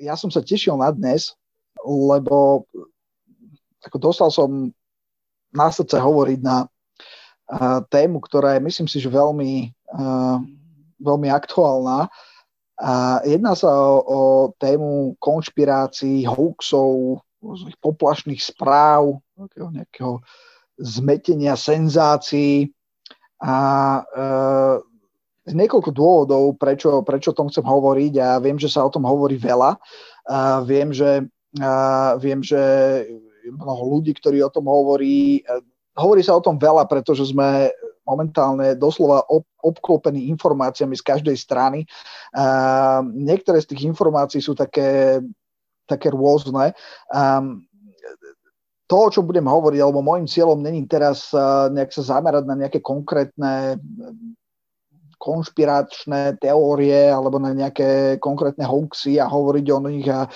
ja som sa tešil na dnes, lebo ako dostal som na srdce hovoriť na tému, ktorá je, myslím si, že veľmi aktuálna. A jedná sa o tému konšpirácií, hoaxov, poplašných správ, nejakého zmetenia, senzácií. A niekoľko dôvodov, prečo o tom chcem hovoriť, a viem, že sa o tom hovorí veľa. A viem, že mnoho ľudí, ktorí o tom hovorí. Hovorí sa o tom veľa, pretože sme momentálne doslova obklopení informáciami z každej strany. Niektoré z tých informácií sú také rôzne. To, o čom budem hovoriť, alebo môjim cieľom není teraz nejak sa zamerať na nejaké konkrétne konšpiračné teórie alebo na nejaké konkrétne hoaxy a hovoriť o nich a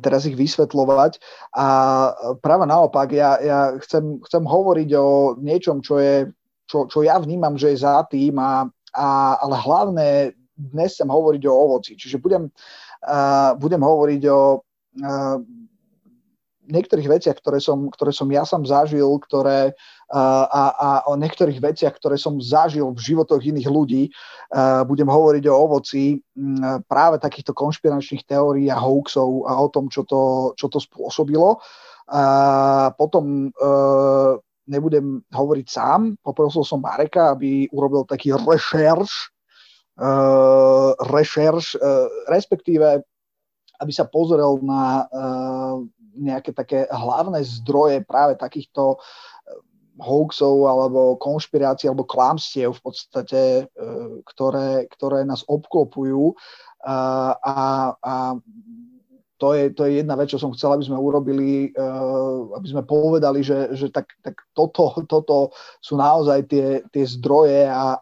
teraz ich vysvetľovať. A práve naopak, ja chcem hovoriť o niečom, čo ja vnímam, že je za tým, ale hlavne dnes chcem hovoriť o ovoci. Čiže budem hovoriť o niektorých veciach, ktoré som ja sám zažil, a o niektorých veciach, ktoré som zažil v životoch iných ľudí. Budem hovoriť o ovoci práve takýchto konšpiračných teórií a hoaxov a o tom, čo to spôsobilo. Potom nebudem hovoriť sám. Poprosil som Mareka, aby urobil taký rešerš, respektíve aby sa pozrel na nejaké také hlavné zdroje práve takýchto hoaxov alebo konšpirácií alebo klamstiev v podstate, ktoré nás obklopujú. A to je jedna vec, čo som chcel, aby sme urobili, aby sme povedali, že tak toto sú naozaj tie zdroje a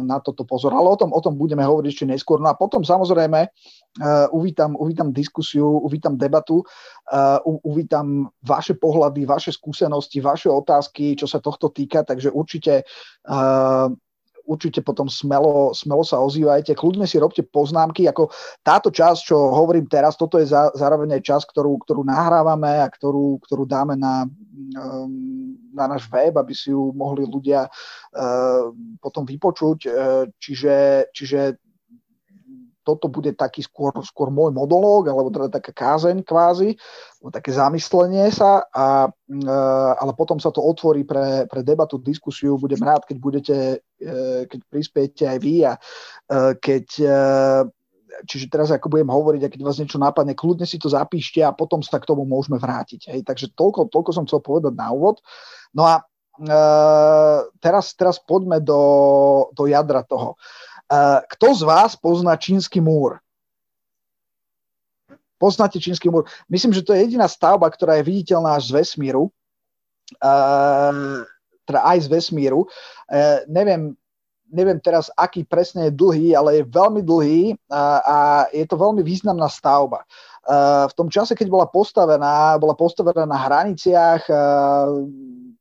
na toto pozor. Ale o tom budeme hovoriť ešte neskôr. No a potom samozrejme uvítam diskusiu, uvítam debatu, uvítam vaše pohľady, vaše skúsenosti, vaše otázky, čo sa tohto týka, takže určite potom smelo sa ozývajte. Kľudne si robte poznámky, ako táto časť, čo hovorím teraz, toto je zároveň aj časť, ktorú nahrávame a ktorú dáme na náš web, aby si ju mohli ľudia potom vypočuť. Čiže toto bude taký skôr môj monológ, alebo teda taká kázeň kvázi, také zamyslenie sa, ale potom sa to otvorí pre debatu, diskusiu. Budem rád, keď prispiete aj vy, a čiže teraz ako budem hovoriť, a keď vás niečo napadne, kľudne si to zapíšte a potom sa k tomu môžeme vrátiť. Hej. Takže toľko som chcel povedať na úvod. No a teraz poďme do jadra toho. Kto z vás pozná Čínsky múr? Poznáte Čínsky múr? Myslím, že to je jediná stavba, ktorá je viditeľná až z vesmíru. Teda aj z vesmíru. Neviem teraz, aký presne je dlhý, ale je veľmi dlhý a je to veľmi významná stavba. V tom čase, keď bola postavená na hraniciach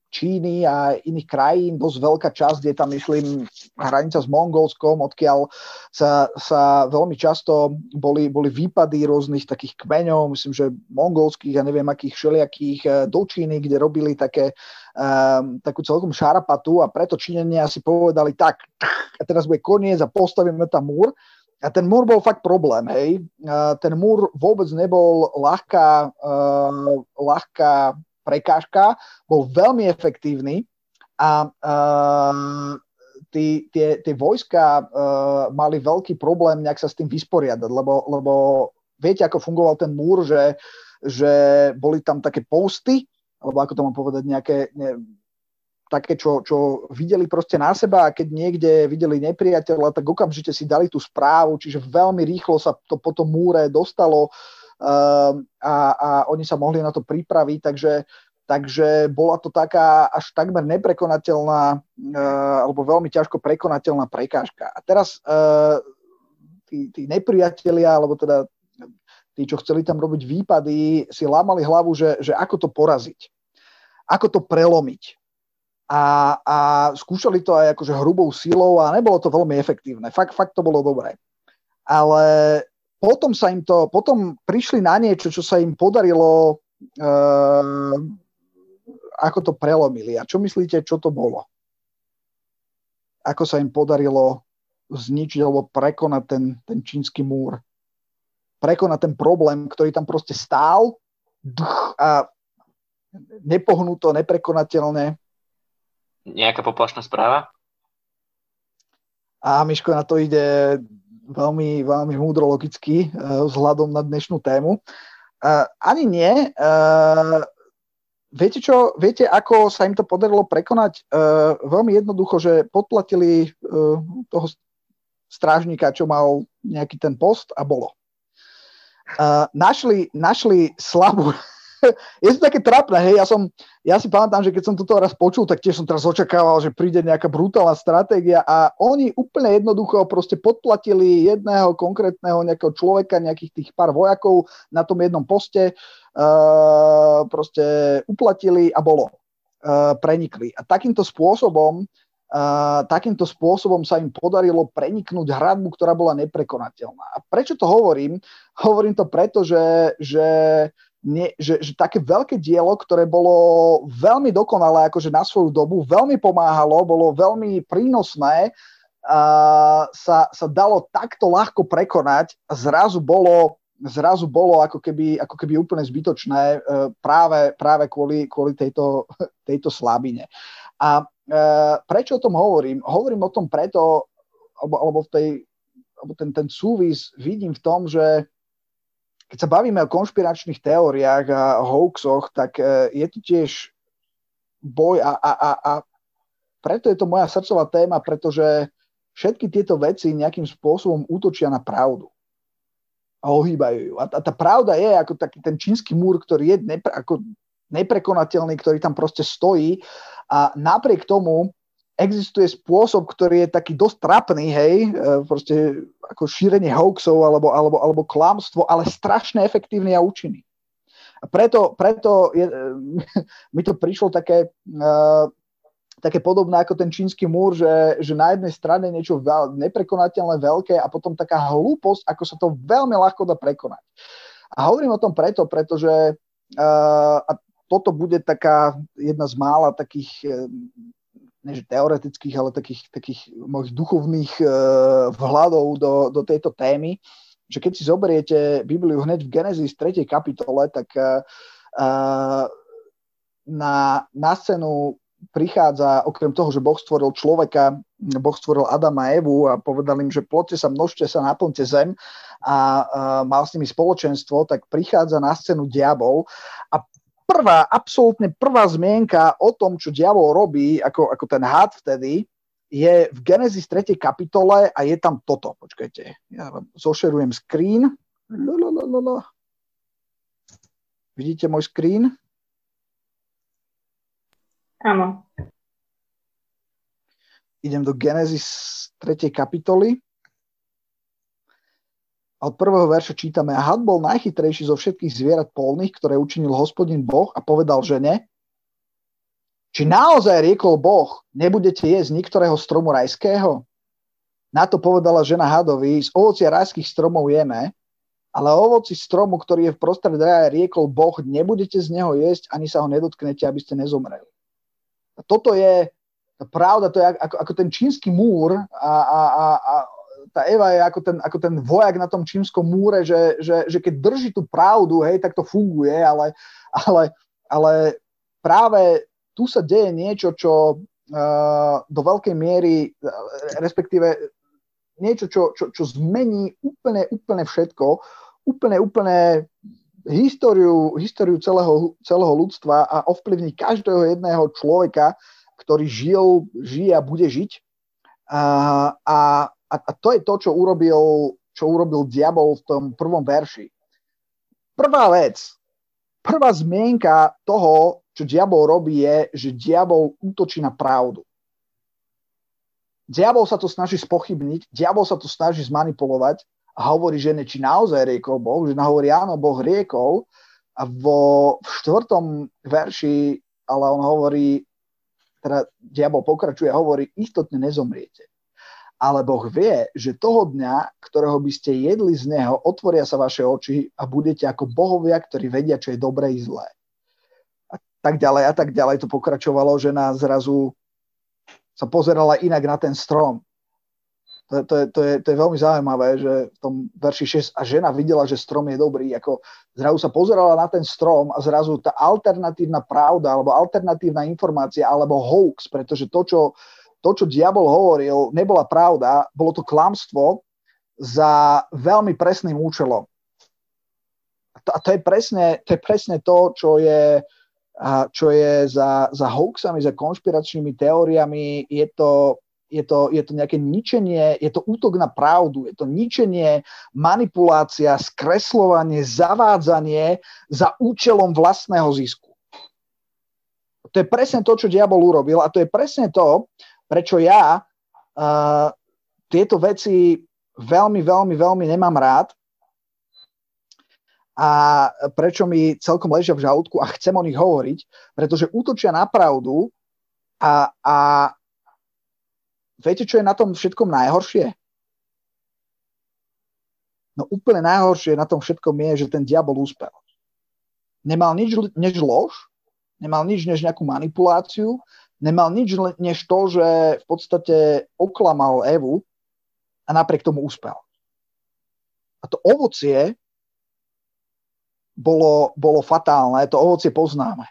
Číny a iných krajín, dosť veľká časť, je tam, myslím, hranica s Mongolskom, odkiaľ sa veľmi často boli výpady rôznych takých kmeňov, myslím, že mongolských a neviem akých všelijakých do Číny, kde robili takú celkom šarapatu, a preto Čínenia si povedali tak, a teraz bude koniec a postavíme tam múr. A ten múr bol fakt problém, hej. Ten múr vôbec nebol ľahká prekážka, bol veľmi efektívny a tie vojska mali veľký problém nejak sa s tým vysporiadať, lebo viete, ako fungoval ten múr, že boli tam také posty, alebo ako to mám povedať, také, čo videli proste na seba, a keď niekde videli nepriateľa, tak okamžite si dali tú správu, čiže veľmi rýchlo sa to po tom múre dostalo a oni sa mohli na to pripraviť, takže bola to taká až takmer neprekonateľná alebo veľmi ťažko prekonateľná prekážka. A teraz tí nepriatelia, alebo teda tí, čo chceli tam robiť výpady, si lámali hlavu, že ako to poraziť, ako to prelomiť. A skúšali to aj akože hrubou silou a nebolo to veľmi efektívne. Fakt to bolo dobré. Ale Potom prišli na niečo, čo sa im podarilo, ako to prelomili. A čo myslíte, čo to bolo? Ako sa im podarilo zničiť alebo prekonať ten čínsky múr? Prekonať ten problém, ktorý tam proste stál a nepohnuto, neprekonateľne. Nejaká poplašná správa? A Miško na to ide veľmi, veľmi múdro logicky vzhľadom na dnešnú tému. Ani nie. Viete čo? Viete, ako sa im to podarilo prekonať? Veľmi jednoducho, že podplatili toho strážnika, čo mal nejaký ten post a bolo. Našli slabú... Je to také trápne, hej, ja si pamätám, že keď som toto raz počul, tak tiež som teraz očakával, že príde nejaká brutálna stratégia a oni úplne jednoducho proste podplatili jedného konkrétneho nejakého človeka, nejakých tých pár vojakov na tom jednom poste, proste uplatili a bolo, prenikli. A takýmto spôsobom sa im podarilo preniknúť hradbu, ktorá bola neprekonateľná. A prečo to hovorím? Hovorím to preto, že také veľké dielo, ktoré bolo veľmi dokonalé akože na svoju dobu, veľmi pomáhalo, bolo veľmi prínosné, sa dalo takto ľahko prekonať a zrazu bolo ako keby úplne zbytočné práve kvôli tejto slabine. A prečo o tom hovorím? Hovorím o tom preto, alebo ten súvis vidím v tom, že keď sa bavíme o konšpiračných teóriách a hoaxoch, tak je to tiež boj a preto je to moja srdcová téma, pretože všetky tieto veci nejakým spôsobom útočia na pravdu a ohýbajú ju. A tá pravda je ako taký ten čínsky múr, ktorý je neprekonateľný, ktorý tam proste stojí a napriek tomu existuje spôsob, ktorý je taký dosť trapný, hej, proste ako šírenie hoaxov alebo klamstvo, ale strašne efektívny a účinný. A preto mi to prišlo také podobné ako ten čínsky múr, že na jednej strane niečo neprekonateľné veľké a potom taká hlúposť, ako sa to veľmi ľahko dá prekonať. A hovorím o tom preto, pretože a toto bude taká jedna z mála takých... než teoretických, ale takých mojich duchovných vhľadov do tejto témy, že keď si zoberiete Bibliu hneď v Genesis 3. kapitole, tak na scénu prichádza, okrem toho, že Boh stvoril človeka, Boh stvoril Adama a Evu a povedal im, že ploďte sa, množte sa, naplňte zem a mal s nimi spoločenstvo, tak prichádza na scénu diabol a absolútne prvá zmienka o tom, čo diabol robí, ako ten had vtedy, je v Genesis 3. kapitole a je tam toto. Počkajte, ja vám zošerujem screen. Vidíte môj screen? Áno. Idem do Genesis 3. kapitoly. Od prvého verša čítame: a had bol najchytrejší zo všetkých zvierat polných, ktoré učinil Hospodin Boh, a povedal žene: či naozaj riekol Boh, nebudete jesť niktorého stromu rajského? Na to povedala žena hadovi: z ovocia rajských stromov jeme, ale ovoci stromu, ktorý je v prostred raja, riekol Boh, nebudete z neho jesť, ani sa ho nedotknete, aby ste nezomreli. A toto je pravda, to je ako ten čínsky múr a tá Eva je ako ten vojak na tom čínskom múre, že keď drží tú pravdu, hej, tak to funguje, ale práve tu sa deje niečo, čo do veľkej miery, respektíve niečo, čo zmení úplne všetko, úplne históriu celého ľudstva a ovplyvní každého jedného človeka, ktorý žije a bude žiť. A to je to, čo urobil diabol v tom prvom verši. Prvá zmienka toho, čo diabol robí, je, že diabol útočí na pravdu. Diabol sa to snaží spochybniť, diabol sa to snaží zmanipulovať a hovorí žene, či naozaj riekol Boh. Žena hovorí, áno, Boh riekol. A v 4. verši, ale on hovorí, teda diabol pokračuje a hovorí, istotne nezomriete. ale Boh vie, že toho dňa, ktorého by ste jedli z neho, otvoria sa vaše oči a budete ako bohovia, ktorí vedia, čo je dobré i zlé. A tak ďalej to pokračovalo, že nás zrazu sa pozerala inak na ten strom. To je veľmi zaujímavé, že v tom verši 6 a žena videla, že strom je dobrý. Ako zrazu sa pozerala na ten strom a zrazu tá alternatívna pravda alebo alternatívna informácia alebo hoax, pretože to, čo diabol hovoril, nebola pravda, bolo to klamstvo za veľmi presným účelom. A to je presne to, čo je za hoaxami, za konšpiračnými teóriami, je to nejaké ničenie, je to útok na pravdu, je to ničenie, manipulácia, skreslovanie, zavádzanie za účelom vlastného zisku. To je presne to, čo diabol urobil a to je presne to, prečo ja tieto veci veľmi, veľmi, veľmi nemám rád a prečo mi celkom ležia v žalúdku a chcem o nich hovoriť, pretože útočia na pravdu a viete, čo je na tom všetkom najhoršie? No úplne najhoršie na tom všetkom je, že ten diabol úspel. Nemal nič než lož, nemal nič než nejakú manipuláciu, nemal nič než to, že v podstate oklamal Evu a napriek tomu úspel. A to ovocie bolo fatálne, to ovocie poznáme.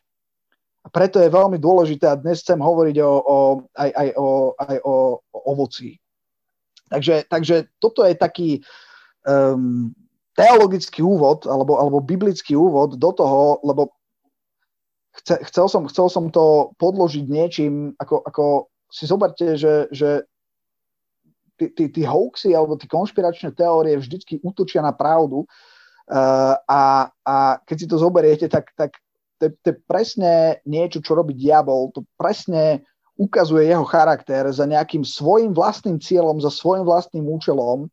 A preto je veľmi dôležité a dnes chcem hovoriť o ovocí. Takže toto je taký teologický úvod alebo biblický úvod do toho, lebo chcel som to podložiť niečím, ako si zoberte, že tí hoaxy alebo tí konšpiračné teórie vždycky útočia na pravdu a keď si to zoberiete, tak to je presne niečo, čo robí diabol, to presne ukazuje jeho charakter za nejakým svojim vlastným cieľom, za svojim vlastným účelom,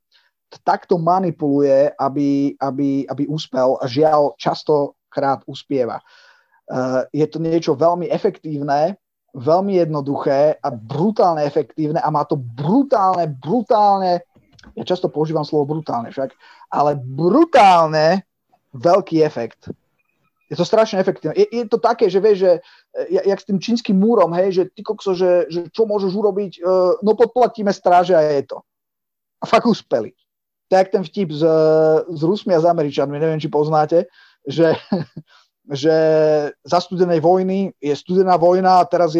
takto manipuluje, aby úspel a žiaľ častokrát uspieva. Je to niečo veľmi efektívne, veľmi jednoduché a brutálne efektívne a má to brutálne, ja často používam slovo brutálne však, ale brutálne veľký efekt. Je to strašne efektívne. Je to také, že vieš, že jak s tým čínskym múrom, hej, že ty kokso, že čo môžeš urobiť, no podplatíme stráže a je to. A fakt uspeli. Tak ten vtip z Rusmi a z Američanmi, neviem, či poznáte, že za studenej vojny je studená vojna a teraz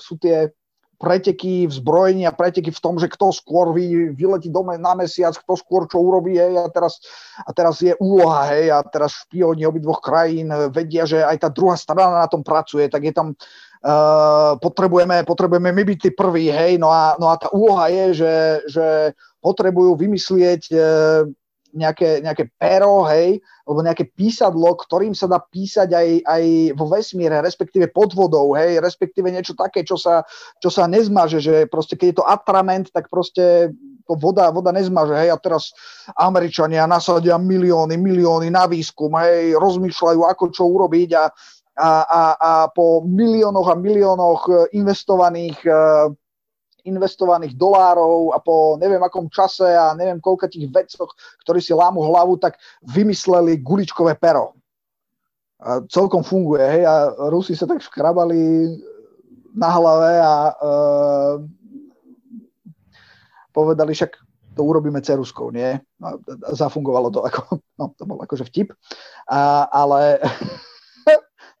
sú tie preteky v zbrojení a preteky v tom, že kto skôr vyletí na mesiac, kto skôr čo urobí, hej, a teraz je úloha, hej, a teraz špióni obidvoch krajín vedia, že aj tá druhá strana na tom pracuje, tak je tam potrebujeme my byť tí prví, hej, no a tá úloha je, že potrebujú vymyslieť nejaké pero, hej, alebo nejaké písadlo, ktorým sa dá písať aj vo vesmíre, respektíve pod vodou, hej, respektíve niečo také, čo sa nezmaže, že proste keď je to atrament, tak proste to voda nezmaže, hej, a teraz Američania nasadia milióny na výskum, hej, rozmýšľajú, ako čo urobiť a po miliónoch a miliónoch investovaných dolárov a po neviem akom čase a neviem koľka tých vedcoch, ktorí si lámu hlavu, tak vymysleli guličkové pero. A celkom funguje, hej, a Rusi sa tak škrabali na hlave a povedali, však to urobíme ceruskou, nie? A zafungovalo to ako, no to bol akože vtip, ale...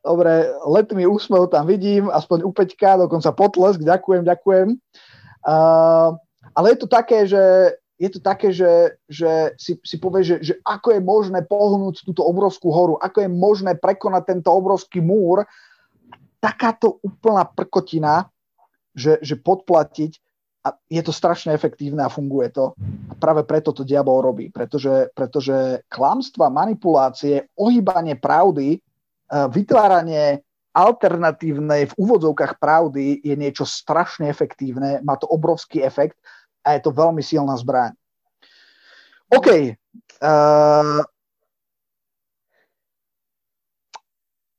Dobre, letný úsmev tam vidím, aspoň u Peťka, dokonca potlesk, ďakujem. Ale je to také, že si povie, že ako je možné pohnúť túto obrovskú horu, ako je možné prekonať tento obrovský múr, takáto úplná prkotina, že podplatiť, a je to strašne efektívne a funguje to. A práve preto to diabol robí, pretože klamstva, manipulácie, ohýbanie pravdy, vytváranie alternatívnej v úvodzovkách pravdy je niečo strašne efektívne, má to obrovský efekt a je to veľmi silná zbraň. OK.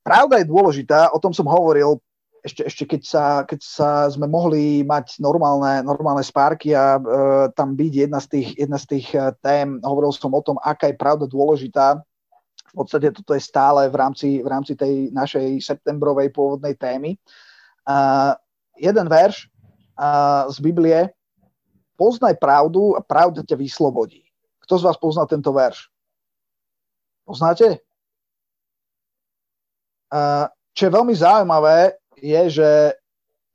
Pravda je dôležitá, o tom som hovoril ešte keď sme mohli mať normálne spárky a tam byť jedna z tých tém, hovoril som o tom, aká je pravda dôležitá. V podstate toto je stále v rámci tej našej septembrovej pôvodnej témy. Jeden verš z Biblie. Poznaj pravdu a pravda ťa vyslobodí. Kto z vás pozná tento verš? Poznáte? Čo je veľmi zaujímavé, je,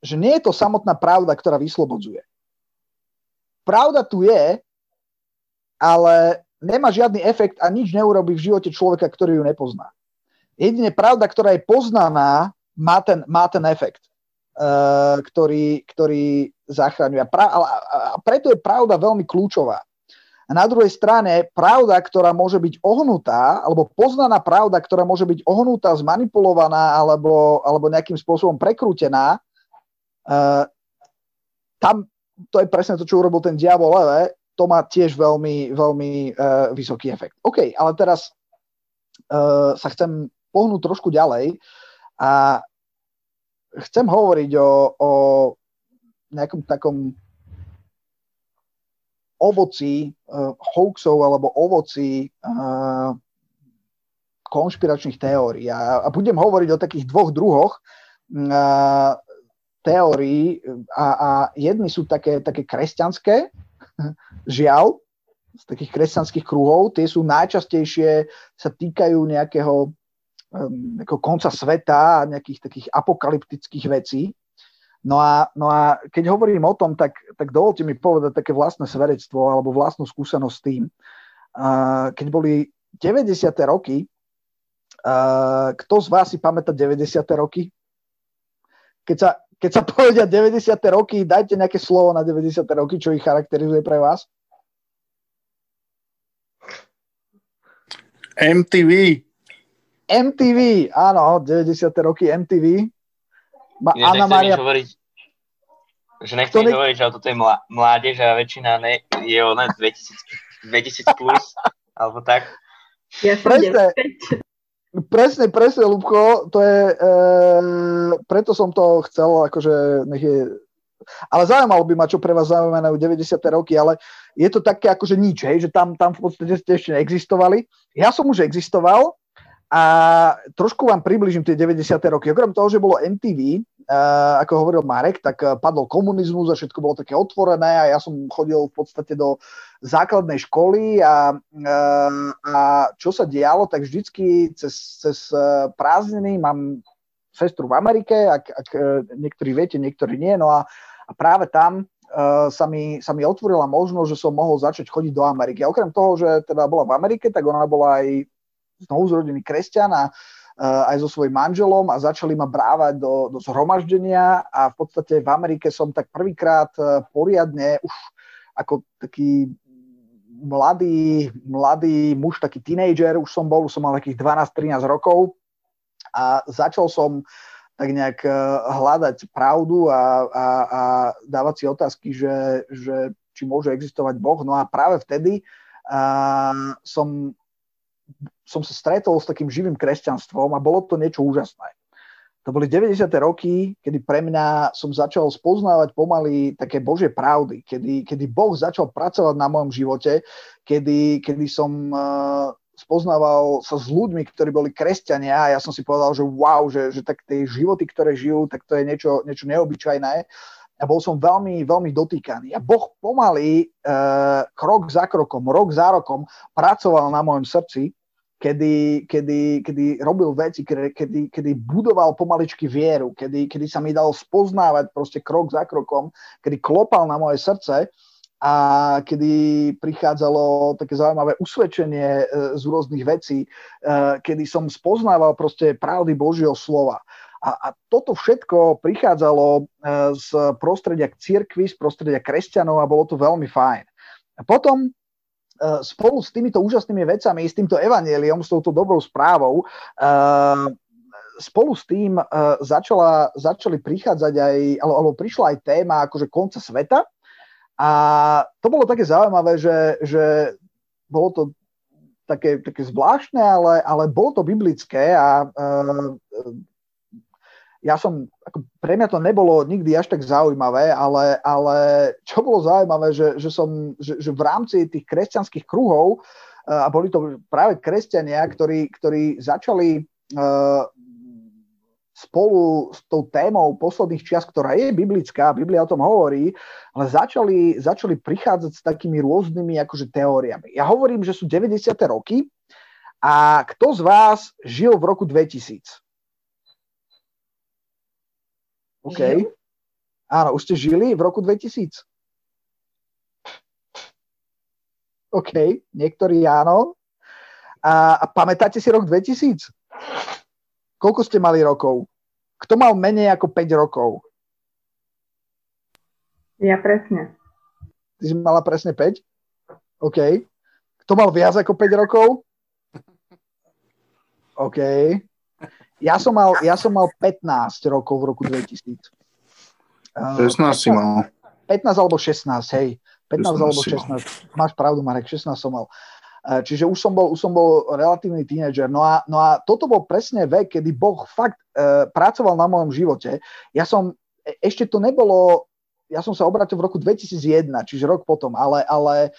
že nie je to samotná pravda, ktorá vyslobodzuje. Pravda tu je, ale nemá žiadny efekt a nič neurobí v živote človeka, ktorý ju nepozná. Jedine pravda, ktorá je poznaná, má ten efekt, ktorý zachraňuje. A preto je pravda veľmi kľúčová. A na druhej strane pravda, ktorá môže byť ohnutá, alebo poznaná pravda, ktorá môže byť ohnutá, zmanipulovaná alebo nejakým spôsobom prekrútená, tam to je presne to, čo urobil ten diabol, to má tiež veľmi, veľmi vysoký efekt. OK, ale teraz sa chcem pohnúť trošku ďalej a chcem hovoriť o nejakom takom ovoci hoaxov alebo ovoci konšpiračných teórií. A budem hovoriť o takých dvoch druhoch teórií a jedni sú také kresťanské, žiaľ, z takých kresťanských kruhov, tie sú najčastejšie, sa týkajú nejakého konca sveta a nejakých takých apokalyptických vecí. No a keď hovorím o tom, tak dovolte mi povedať také vlastné svedectvo alebo vlastnú skúsenosť s tým. Keď boli 90. roky, kto z vás si pamätá 90. roky? Keď sa povedia 90. roky, dajte nejaké slovo na 90. roky, čo ich charakterizuje pre vás. MTV, áno, 90. roky MTV. Anna Maria... Nechcem hovoriť, že toto je mládež a väčšina je ona 2000 plus, alebo tak. Ja presne, Ľubko, to je... preto som to chcel, akože nech je... Ale zaujímalo by ma, čo pre vás zaujímajú 90. roky, ale je to také akože nič, hej, že tam v podstate ste ešte neexistovali. Ja som už existoval, a trošku vám približím tie 90. roky. Okrem toho, že bolo MTV, ako hovoril Marek, tak padol komunizmus a všetko bolo také otvorené a ja som chodil v podstate do základnej školy a čo sa dialo, tak vždycky cez prázdniny mám sestru v Amerike, ak niektorí viete, niektorí nie, no a práve tam sa mi otvorila možnosť, že som mohol začať chodiť do Ameriky. A okrem toho, že teda bola v Amerike, tak ona bola aj znovuzrodený kresťan a aj so svojím manželom a začali ma brávať do zhromaždenia a v podstate v Amerike som tak prvýkrát poriadne už ako taký mladý muž, taký teenager, už som mal takých 12-13 rokov a začal som tak nejak hľadať pravdu a dávať si otázky, že či môže existovať Boh. No a práve vtedy som sa stretol s takým živým kresťanstvom a bolo to niečo úžasné. To boli 90. roky, kedy pre mňa som začal spoznávať pomaly také Božie pravdy, kedy Boh začal pracovať na mojom živote, kedy som spoznával sa s ľuďmi, ktorí boli kresťania a ja som si povedal, že wow, že tak tie životy, ktoré žijú, tak to je niečo neobyčajné. A bol som veľmi, veľmi dotýkaný. A Boh pomaly, krok za krokom, rok za rokom pracoval na mojom srdci, kedy robil veci, kedy budoval pomaličky vieru, kedy sa mi dal spoznávať proste krok za krokom, kedy klopal na moje srdce a kedy prichádzalo také zaujímavé usvedčenie z rôznych vecí, kedy som spoznával proste pravdy Božieho slova. A toto všetko prichádzalo z prostredia cirkvi, z prostredia kresťanov a bolo to veľmi fajn. A potom spolu s týmito úžasnými vecami, s týmto evanjeliom, s touto dobrou správou, spolu s tým začali prichádzať alebo prišla aj téma akože konca sveta. A to bolo také zaujímavé, že bolo to také zvláštne, ale bolo to biblické a ja som, ako pre mňa to nebolo nikdy až tak zaujímavé, ale čo bolo zaujímavé, že v rámci tých kresťanských kruhov, a boli to práve kresťania, ktorí začali spolu s tou témou posledných čias, ktorá je biblická, Biblia o tom hovorí, ale začali prichádzať s takými rôznymi akože teóriami. Ja hovorím, že sú 90. roky a kto z vás žil v roku 2000? OK. Áno, už ste žili v roku 2000? OK, niektorí áno. A pamätáte si rok 2000? Koľko ste mali rokov? Kto mal menej ako 5 rokov? Ja presne. Ty si mala presne 5? OK. Kto mal viac ako 5 rokov? OK. Ja som mal 15 rokov v roku 2000. 16 si mal. 15 alebo 16, hej. 15 alebo 16. Máš pravdu, Marek, 16 som mal. Čiže už som bol relatívny tínedžer. No a toto bol presne vek, kedy Boh fakt pracoval na mojom živote. Ja som sa obrátil v roku 2001, čiže rok potom, ale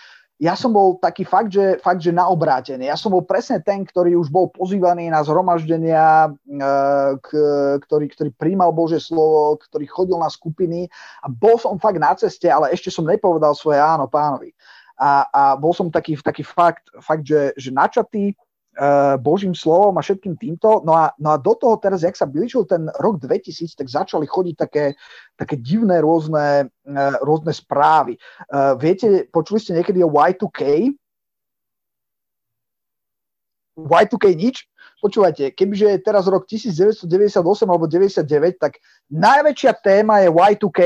ja som bol taký fakt, že na obrátenie. Ja som bol presne ten, ktorý už bol pozývaný na zhromaždenia, ktorý prijímal Božie slovo, ktorý chodil na skupiny a bol som fakt na ceste, ale ešte som nepovedal svoje áno pánovi. A bol som taký fakt že načatý Božím slovom a všetkým týmto. No a do toho teraz, jak sa blížil ten rok 2000, tak začali chodiť také divné rôzne správy. Viete, počuli ste niekedy o Y2K? Y2K nič? Počúvajte, kebyže je teraz rok 1998 alebo 99, tak najväčšia téma je Y2K.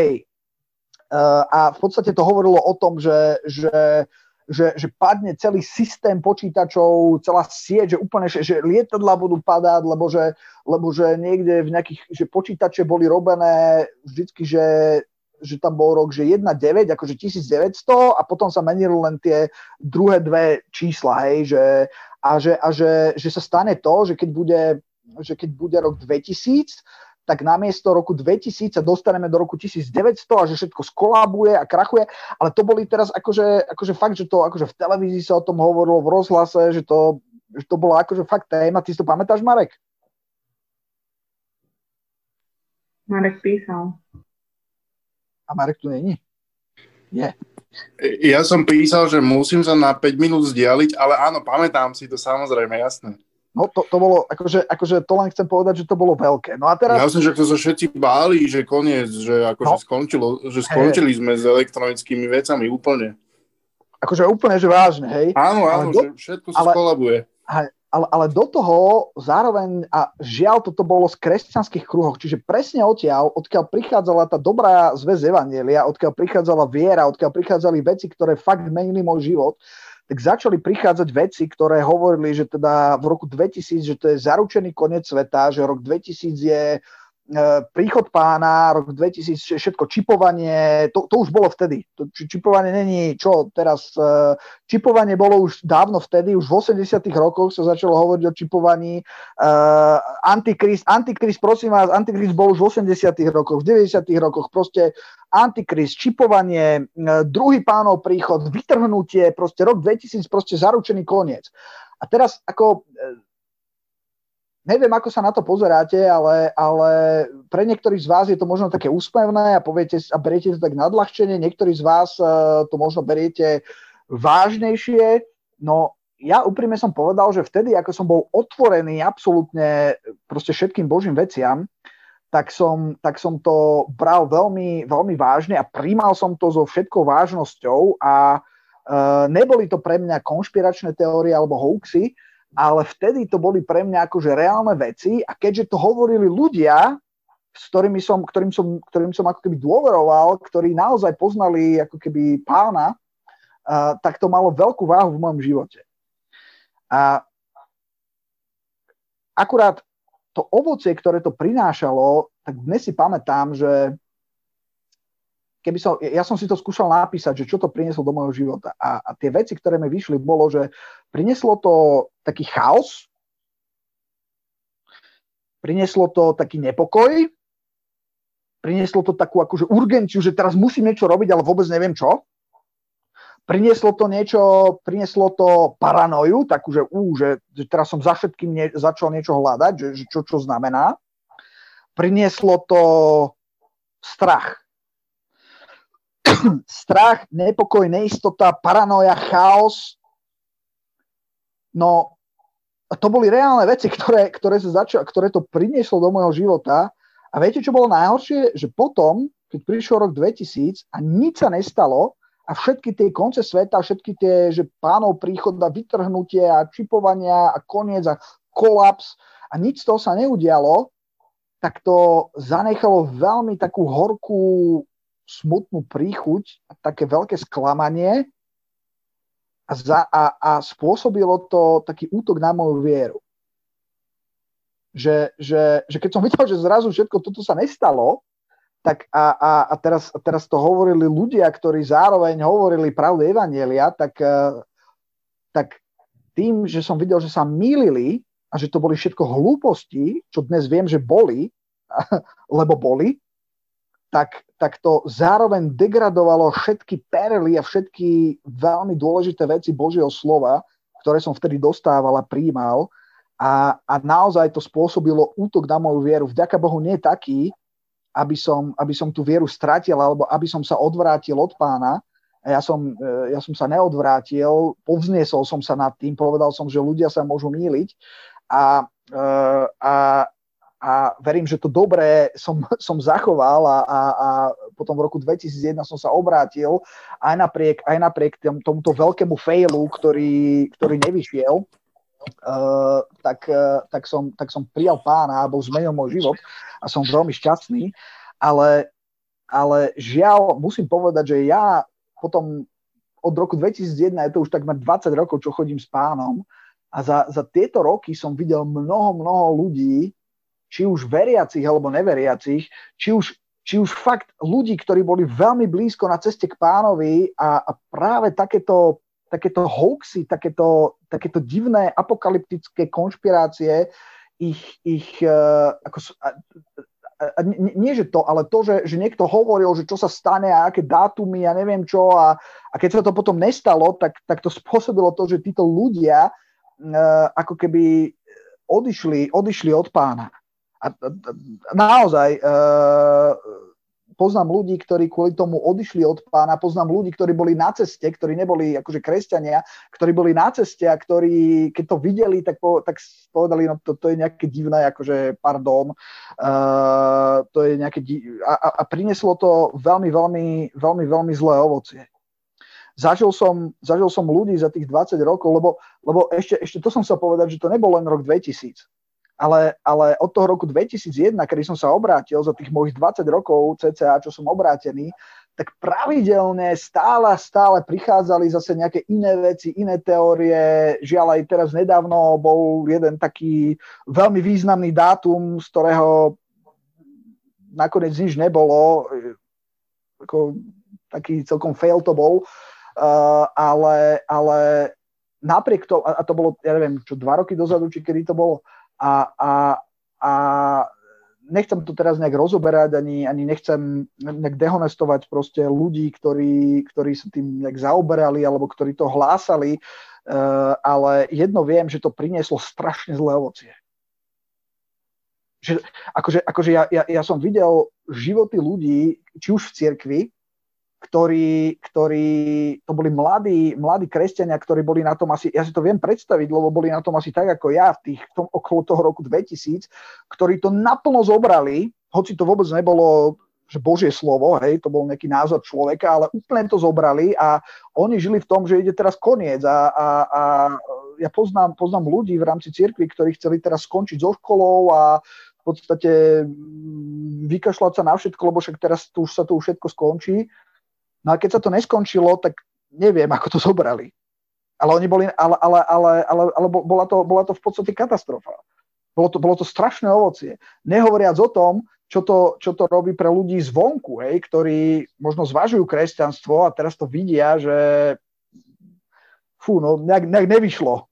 A v podstate to hovorilo o tom, že padne celý systém počítačov, celá sieť, že úplne že lietadlá budú padať, lebo že niekde v nejakých, že počítače boli robené vždycky, že tam bol rok, že 19, akože 1900 a potom sa menili len tie druhé dve čísla, hej, že sa stane to, že keď bude rok 2000, tak namiesto roku 2000 sa dostaneme do roku 1900 a že všetko skolabuje a krachuje, ale to boli teraz akože fakt, že to akože v televízii sa o tom hovorilo, v rozhlase, že to bola akože fakt téma. Ty si to pamätáš, Marek? Marek písal. A Marek tu není? Nie. Ja som písal, že musím sa na 5 minút vzdialiť, ale áno, pamätám si to, samozrejme, jasné. No to bolo, akože to len chcem povedať, že to bolo veľké. No a teraz... Ja som, že to sa všetci báli, že koniec, že akože skončili sme s elektronickými vecami úplne. Akože úplne, že vážne, hej? Áno, že všetko sa skolabuje. Ale do toho zároveň, a žiaľ, toto bolo z kresťanských kruhov, čiže presne odtiaľ, odkiaľ prichádzala tá dobrá zväz evanjelia, odkiaľ prichádzala viera, odkiaľ prichádzali veci, ktoré fakt menili môj život, tak začali prichádzať veci, ktoré hovorili, že teda v roku 2000, že to je zaručený koniec sveta, že rok 2000 je príchod pána, rok 2000 všetko čipovanie, to už bolo vtedy. To čipovanie není čo teraz. Čipovanie bolo už dávno vtedy, už v 80. rokoch sa začalo hovoriť o čipovaní. Antikrist, prosím vás, Antikrist bol už v 80. rokoch, v 90. rokoch, proste Antikrist, čipovanie, druhý pánov príchod, vytrhnutie, proste rok 2000, proste zaručený koniec. A teraz ako... Neviem, ako sa na to pozeráte, ale pre niektorých z vás je to možno také úsmevné a beriete to tak nadľahčenie, niektorí z vás to možno beriete vážnejšie. No ja úprimne som povedal, že vtedy, ako som bol otvorený absolútne proste všetkým Božím veciam, tak som to bral veľmi, veľmi vážne a prijímal som to so všetkou vážnosťou a neboli to pre mňa konšpiračné teórie alebo hoaxy, ale vtedy to boli pre mňa akože reálne veci a keďže to hovorili ľudia, ktorým som ako keby dôveroval, ktorí naozaj poznali ako keby pána, tak to malo veľkú váhu v mojom živote. A akurát to ovocie, ktoré to prinášalo, tak dnes si pamätám, že ja som si to skúšal napísať, že čo to prinieslo do môjho života. A tie veci, ktoré mi vyšli, bolo, že prinieslo to taký chaos, prinieslo to taký nepokoj, Prinieslo to takú akože urgenciu, že teraz musím niečo robiť, ale vôbec neviem čo. Prinieslo to paranoju, takú, že teraz som za všetkým začal niečo hľadať, že čo znamená. Prinieslo to strach. Strach, nepokoj, neistota, paranoja, chaos. No, to boli reálne veci, ktoré to prinieslo do môjho života. A viete, čo bolo najhoršie? Že potom, keď prišiel rok 2000 a nič sa nestalo, a všetky tie konce sveta, všetky tie, že pánov príchod a vytrhnutie a čipovania a koniec a kolaps a nič z toho sa neudialo, tak to zanechalo veľmi takú horkú, smutnú príchuť a také veľké sklamanie a spôsobilo to taký útok na moju vieru. Že keď som videl, že zrazu všetko toto sa nestalo, tak teraz to hovorili ľudia, ktorí zároveň hovorili pravdu evanjelia, tak tým, že som videl, že sa mýlili a že to boli všetko hlúposti, čo dnes viem, že boli, lebo boli, tak to zároveň degradovalo všetky perly a všetky veľmi dôležité veci Božieho slova, ktoré som vtedy dostával a prijímal a naozaj to spôsobilo útok na moju vieru. Vďaka Bohu nie taký, aby som tú vieru stratil, alebo aby som sa odvrátil od pána. Ja som sa neodvrátil, povzniesol som sa nad tým, povedal som, že ľudia sa môžu mýliť a verím, že to dobré som zachoval a potom v roku 2001 som sa obrátil aj napriek tomuto veľkému failu, ktorý nevyšiel. Tak som prijal pána a Boh zmenil môj život a som veľmi šťastný, ale žiaľ musím povedať, že ja potom od roku 2001 je to už takmer 20 rokov, čo chodím s pánom a za tieto roky som videl mnoho ľudí, či už veriacich alebo neveriacich, či už fakt ľudí, ktorí boli veľmi blízko na ceste k pánovi a práve takéto hoaxy, takéto divné apokalyptické konšpirácie, že niekto hovoril, že čo sa stane a aké dátumy a neviem čo a keď sa to potom nestalo, tak to spôsobilo to, že títo ľudia ako keby odišli od pána. A naozaj poznám ľudí, ktorí kvôli tomu odišli od pána, poznám ľudí, ktorí boli na ceste, ktorí neboli akože kresťania, ktorí boli na ceste a ktorí, keď to videli, tak povedali, no to je nejaké divné, akože pardon, to je nejaké a prinieslo to veľmi zlé ovocie. Zažil som ľudí za tých 20 rokov, lebo ešte to som sa povedať, že to nebol len rok 2000. Ale od toho roku 2001, kedy som sa obrátil, za tých mojich 20 rokov cca, čo som obrátený, tak pravidelne stále prichádzali zase nejaké iné veci, iné teórie. Žiaľ, aj teraz nedávno bol jeden taký veľmi významný dátum, z ktorého nakoniec nič nebolo. Taký celkom fail to bol. Ale napriek tomu, a to bolo, ja neviem, čo 2 roky dozadu, či kedy to bolo, a nechcem to teraz nejak rozoberať, ani nechcem nejak dehonestovať proste ľudí, ktorí sa tým nejak zaoberali alebo ktorí to hlásali, ale jedno viem, že to prinieslo strašne zlé ovocie. Akože ja som videl životy ľudí, či už v cirkvi, ktorí to boli mladí kresťania, ktorí boli na tom asi, ja si to viem predstaviť, lebo boli na tom asi tak ako ja okolo toho roku 2000, ktorí to naplno zobrali, hoci to vôbec nebolo, že Božie slovo, hej, to bol nejaký názor človeka, ale úplne to zobrali a oni žili v tom, že ide teraz koniec a ja poznám ľudí v rámci cirkvi, ktorí chceli teraz skončiť so školou a v podstate vykašľať sa na všetko, lebo však teraz už sa všetko skončí. No a keď sa to neskončilo, tak neviem, ako to zobrali. Ale oni boli, ale bola to v podstate katastrofa. Bolo to strašné ovocie. Nehovoriac o tom, čo to robí pre ľudí zvonku, hej, ktorí možno zvažujú kresťanstvo a teraz to vidia, že nejak nevyšlo.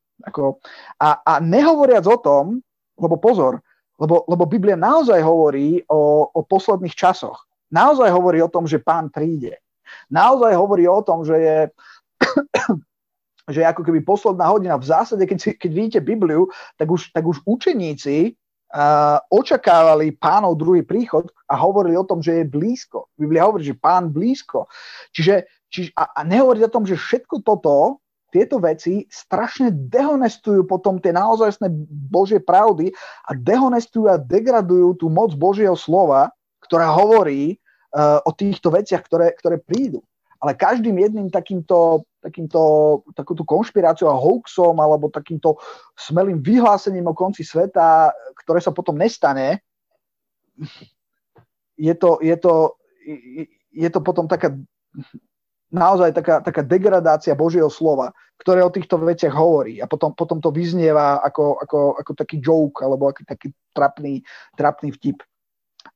A nehovoriac o tom, lebo pozor, Lebo Biblia naozaj hovorí o posledných časoch. Naozaj hovorí o tom, že Pán príde. Naozaj hovorí o tom, že je že ako keby posledná hodina. V zásade, keď vidíte Bibliu, tak už učeníci očakávali Pánov druhý príchod a hovorili o tom, že je blízko. Biblia hovorí, že Pán blízko. Čiže nehovorí o tom, že všetko toto, tieto veci strašne dehonestujú potom tie naozajstné Božie pravdy a dehonestujú a degradujú tú moc Božieho slova, ktorá hovorí o týchto veciach, ktoré prídu. Ale každým jedným takúto konšpiráciou a hoaxom alebo takýmto smelým vyhlásením o konci sveta, ktoré sa potom nestane, je to potom naozaj taká degradácia Božieho slova, ktoré o týchto veciach hovorí. A potom to vyznieva ako taký joke alebo ako taký trapný vtip.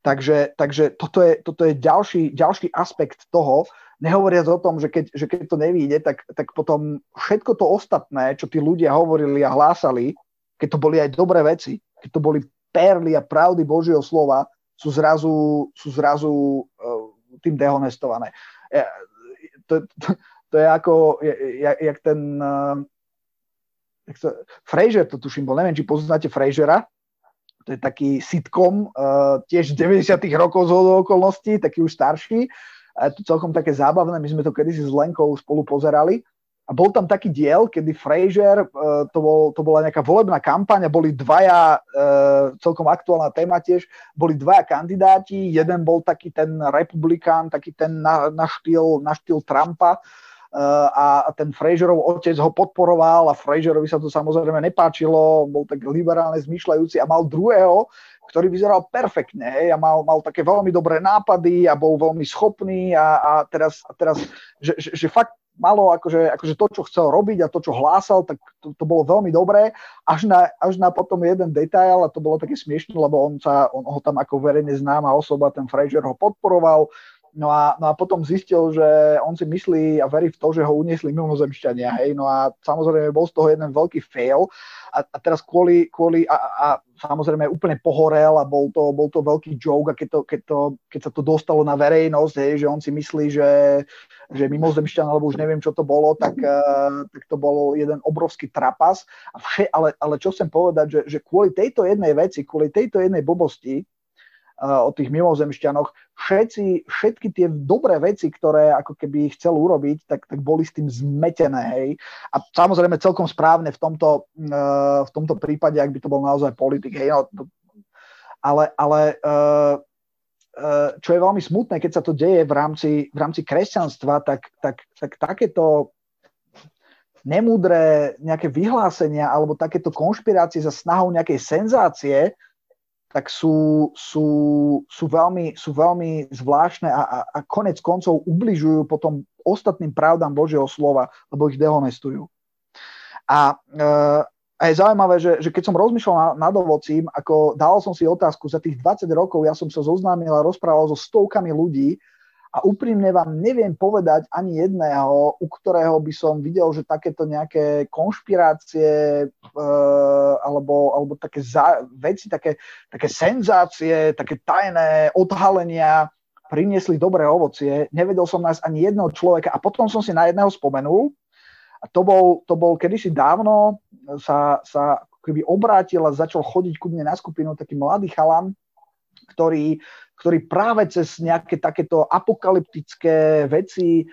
Takže toto je ďalší aspekt toho, nehovoriac o tom, že keď to nevyjde, tak potom všetko to ostatné, čo tí ľudia hovorili a hlásali, keď to boli aj dobré veci, keď to boli perly a pravdy Božieho slova, sú zrazu tým dehonestované. To je ako jak ten Frasier, to tuším bol, neviem, či poznáte Frasiera. To je taký sitcom, tiež 90. rokov zhodou okolností, taký už starší. A je to celkom také zábavné, my sme to kedysi s Lenkou spolu pozerali. A bol tam taký diel, kedy Frasier, to bola nejaká volebná kampaň, boli dvaja, celkom aktuálna téma tiež, boli dvaja kandidáti, jeden bol taký ten republikán, taký ten na štýl Trumpa, a ten Frasierov otec ho podporoval a Frasierovi sa to samozrejme nepáčilo, bol tak liberálne zmýšľajúci a mal druhého, ktorý vyzeral perfektne, hej, a mal také veľmi dobré nápady a bol veľmi schopný a teraz že fakt malo akože to, čo chcel robiť a to, čo hlásal, tak to bolo veľmi dobré, až na potom jeden detail, a to bolo také smiešné, lebo on ho tam ako verejne známa osoba, ten Frasier, ho podporoval. No a potom zistil, že on si myslí a verí v to, že ho uniesli mimozemšťania, hej, no a samozrejme bol z toho jeden veľký fail a teraz kvôli samozrejme úplne pohorel a bol to veľký joke, a keď sa to dostalo na verejnosť, hej, že on si myslí, že mimozemšťan, alebo už neviem, čo to bolo, tak to bol jeden obrovský trapas ale čo chcem povedať, že kvôli tejto jednej veci, kvôli tejto jednej blbosti o tých mimozemšťanoch, všetky tie dobré veci, ktoré ako keby chcel urobiť, tak boli s tým zmetené, hej. A samozrejme celkom správne v tomto prípade, ak by to bol naozaj politik, hej. No, ale čo je veľmi smutné, keď sa to deje v rámci kresťanstva, tak takéto nemúdre nejaké vyhlásenia alebo takéto konšpirácie za snahou nejakej senzácie tak sú veľmi zvláštne a konec koncov ubližujú potom ostatným pravdám Božieho slova, lebo ich dehonestujú. A je zaujímavé, že keď som rozmýšľal nad ovocím, ako dal som si otázku, za tých 20 rokov ja som sa zoznámil a rozprával so stovkami ľudí a úprimne vám neviem povedať ani jedného, u ktorého by som videl, že takéto nejaké konšpirácie alebo také veci, také senzácie, také tajné odhalenia priniesli dobré ovocie. Nevedel som nájsť ani jedného človeka. A potom som si na jedného spomenul. A to bol kedysi dávno, sa keby obrátil a začal chodiť ku mne na skupinu taký mladý chalan, ktorý práve cez nejaké takéto apokalyptické veci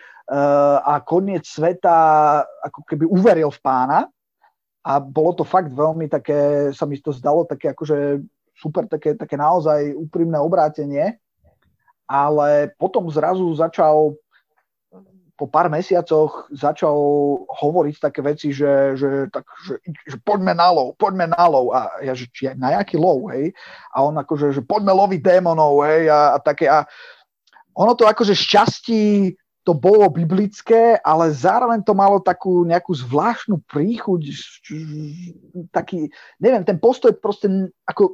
a koniec sveta ako keby uveril v Pána. A bolo to fakt veľmi také, sa mi to zdalo, také akože super, také naozaj úprimné obrátenie. Ale potom zrazu začal, po pár mesiacoch, začal hovoriť také veci, že poďme na lov. A ja, že na jaký lov, hej? A on akože, že poďme loviť démonov, hej? A také, a ono to akože šťastí, to bolo biblické, ale zároveň to malo takú nejakú zvláštnu príchuť, taký, neviem, ten postoj proste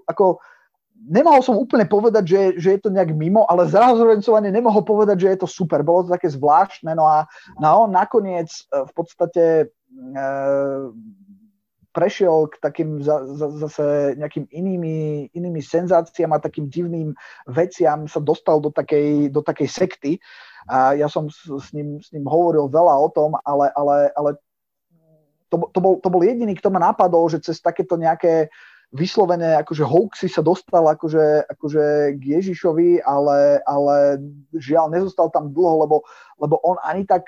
ako nemohol som úplne povedať, že je to nejak mimo, ale zároveň som ani nemohol povedať, že je to super. Bolo to také zvláštne, no a on nakoniec v podstate prešiel k takým zase nejakým inými senzáciám a takým divným veciam, sa dostal do takej sekty. A ja som s ním hovoril veľa o tom, ale to bol jediný, kto ma napadol, že cez takéto nejaké vyslovené akože hoaxy sa dostal akože k Ježišovi, ale žiaľ nezostal tam dlho, lebo on ani tak,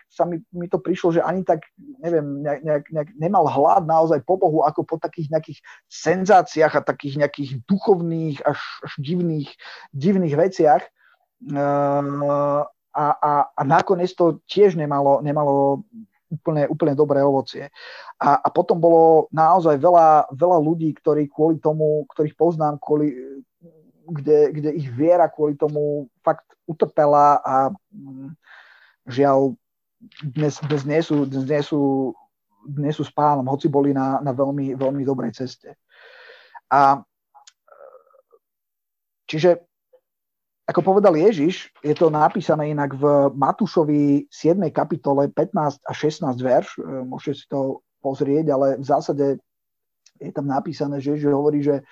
mi to prišlo, že ani tak, neviem, nejak nemal hlad naozaj po Bohu, ako po takých nejakých senzáciách a takých nejakých duchovných až divných veciach. A nakoniec to tiež nemalo úplne dobré ovocie. A potom bolo naozaj veľa ľudí, ktorí kvôli tomu, ktorých poznám, kde ich viera kvôli tomu fakt utrpela a žiaľ dnes nie sú s Pánom, hoci boli na veľmi, veľmi dobrej ceste. A čiže ako povedal Ježiš, je to napísané inak v Matúšovi 7. kapitole 15 a 16 verš, môžete si to pozrieť, ale v zásade je tam napísané, že Ježiš hovorí, že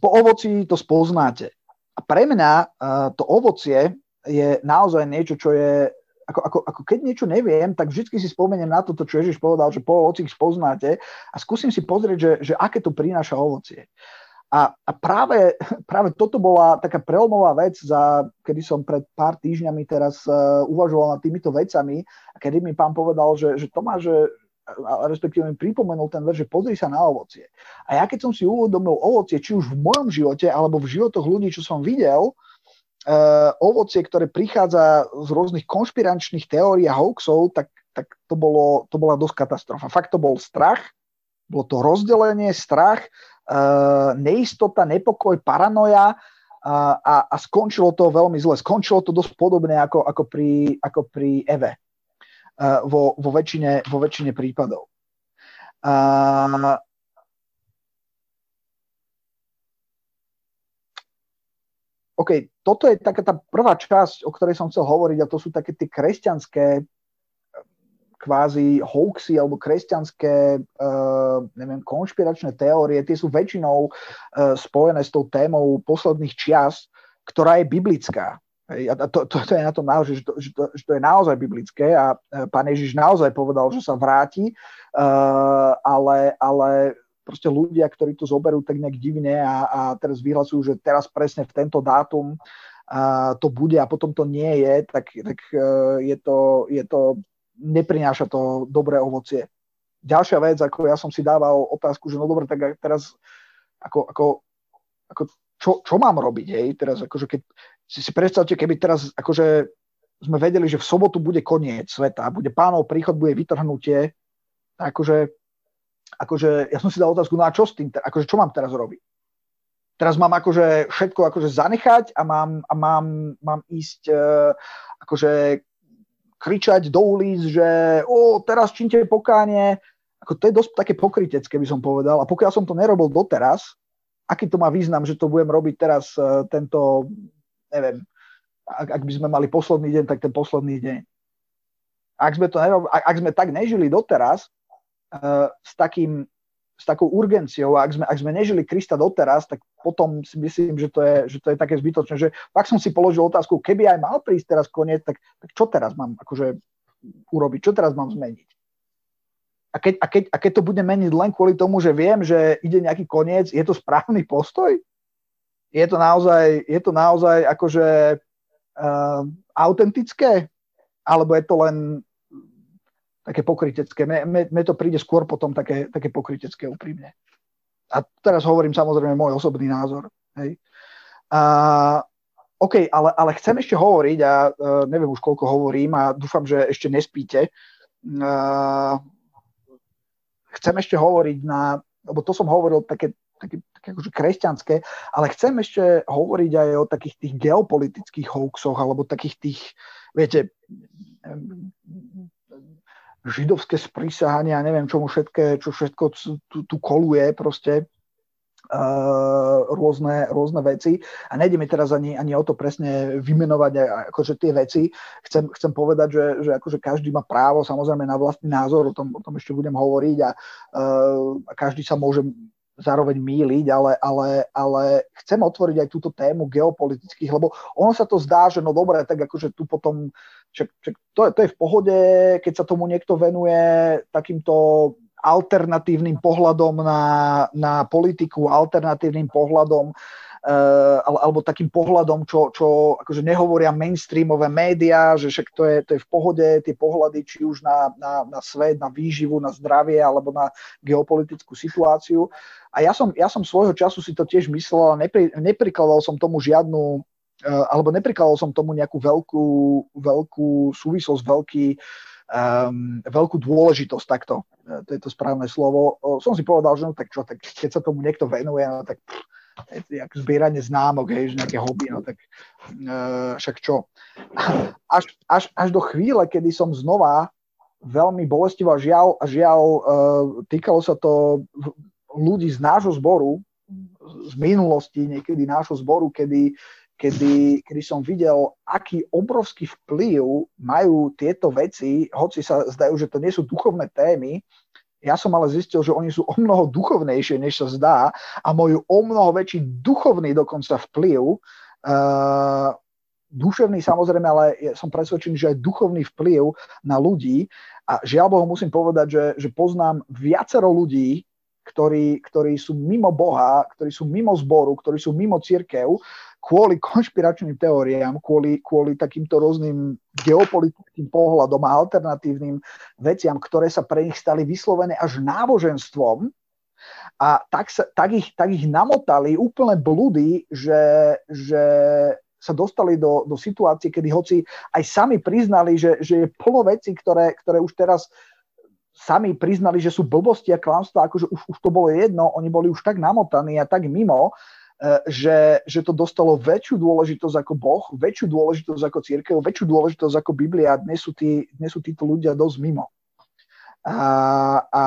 po ovoci to spoznáte. A pre mňa to ovocie je naozaj niečo, čo je, ako keď niečo neviem, tak vždy si spomeniem na toto, čo Ježiš povedal, že po ovoci ich spoznáte, a skúsim si pozrieť, že aké to prináša ovocie. A práve toto bola taká prelomová vec, kedy som pred pár týždňami teraz uvažoval nad týmito vecami a kedy mi Pán povedal, že Tomáš, respektíve mi pripomenul ten verš, že pozri sa na ovocie. A ja keď som si uvedomil ovocie, či už v mojom živote, alebo v životoch ľudí, čo som videl, ovocie, ktoré prichádza z rôznych konšpirančných teórií a hoaxov, tak to bola dosť katastrofa. Fakt to bol strach, bolo to rozdelenie, strach, neistota, nepokoj, paranoja a skončilo to veľmi zle. Skončilo to dosť podobne ako pri Eve vo väčšine prípadov. OK, toto je taká tá prvá časť, o ktorej som chcel hovoriť, a to sú také tie kresťanské kvázi hoaxy alebo kresťanské konšpiračné teórie, tie sú väčšinou spojené s tou témou posledných čias, ktorá je biblická. A to je na tom naozaj, že to je naozaj biblické a Pán Ježiš naozaj povedal, že sa vráti, ale proste ľudia, ktorí to zoberú tak nejak divne a teraz vyhlasujú, že teraz presne v tento dátum to bude a potom to nie je, tak je to neprináša to dobré ovocie. Ďalšia vec, ako ja som si dával otázku, že no dobre, tak teraz ako čo mám robiť, hej? Teraz akože keď si predstavte, keby teraz akože sme vedeli, že v sobotu bude koniec sveta, bude Pánov príchod, bude vytrhnutie, akože ja som si dal otázku, no a čo s tým, akože čo mám teraz robiť? Teraz mám akože všetko akože zanechať a mám ísť akože kričať do ulic, že teraz čínte pokánie. Ako to je dosť také pokrytecké, by som povedal. A pokiaľ som to nerobil doteraz, aký to má význam, že to budem robiť teraz tento, neviem, ak by sme mali posledný deň, tak ten posledný deň. Ak sme tak nežili doteraz s takou urgenciou, a ak sme nežili Krista doteraz, tak potom si myslím, že to je také zbytočné, že fakt som si položil otázku, keby aj mal prísť teraz koniec, tak čo teraz mám akože urobiť, čo teraz mám zmeniť? A keď to budem meniť len kvôli tomu, že viem, že ide nejaký koniec, je to správny postoj? Je to naozaj akože autentické? Alebo je to len také pokrytecké. Mne to príde skôr potom také pokrytecké, úprimne. A teraz hovorím samozrejme môj osobný názor. Hej. OK, ale chcem ešte hovoriť a neviem už koľko hovorím a dúfam, že ešte nespíte. Chcem ešte hovoriť lebo to som hovoril také akože kresťanské, ale chcem ešte hovoriť aj o takých tých geopolitických hoaxoch alebo takých tých, viete, židovské sprísahanie a neviem čomu všetko tu koluje proste. rôzne veci. A nejde mi teraz ani o to presne vymenovať akože tie veci. Chcem povedať, že akože každý má právo samozrejme na vlastný názor, o tom ešte budem hovoriť a každý sa môže zároveň mýliť, ale chcem otvoriť aj túto tému geopolitických, lebo ono sa to zdá, že no dobre, tak akože tu potom, to je v pohode, keď sa tomu niekto venuje takýmto alternatívnym pohľadom na politiku, alternatívnym pohľadom alebo takým pohľadom, čo akože nehovoria mainstreamové médiá, že však to je v pohode, tie pohľady či už na svet, na výživu, na zdravie alebo na geopolitickú situáciu. A ja som svojho času si to tiež myslel a neprikladal som tomu žiadnu, alebo neprikladal som tomu nejakú veľkú súvislosť, veľkú dôležitosť, takto, to je to správne slovo. Som si povedal, že no tak čo, tak keď sa tomu niekto venuje, no tak jak zbieranie známok, hej, že nejaké hobby, no tak však čo. Až do chvíle, kedy som znova veľmi bolestivo, žiaľ, týkalo sa to ľudí z nášho zboru, z minulosti niekedy nášho zboru, kedy som videl, aký obrovský vplyv majú tieto veci, hoci sa zdajú, že to nie sú duchovné témy. Ja som ale zistil, že oni sú o mnoho duchovnejšie, než sa zdá, a majú o mnoho väčší duchovný dokonca vplyv. Duševný samozrejme, ale som presvedčený, že aj duchovný vplyv na ľudí. A žiaľbohu musím povedať, že poznám viacero ľudí, ktorí sú mimo Boha, ktorí sú mimo zboru, ktorí sú mimo cirkev, kvôli konšpiračným teóriám, kvôli takýmto rôznym geopolitickým pohľadom a alternatívnym veciam, ktoré sa pre nich stali vyslovene až náboženstvom, a tak ich namotali úplne blúdy, že sa dostali do situácie, kedy hoci aj sami priznali, že je plno vecí, ktoré už teraz sami priznali, že sú blbosti a klamstvá, akože už to bolo jedno, oni boli už tak namotaní a tak mimo, že to dostalo väčšiu dôležitosť ako Boh, väčšiu dôležitosť ako cirkev, väčšiu dôležitosť ako Biblia. Dnes sú títo ľudia dosť mimo. A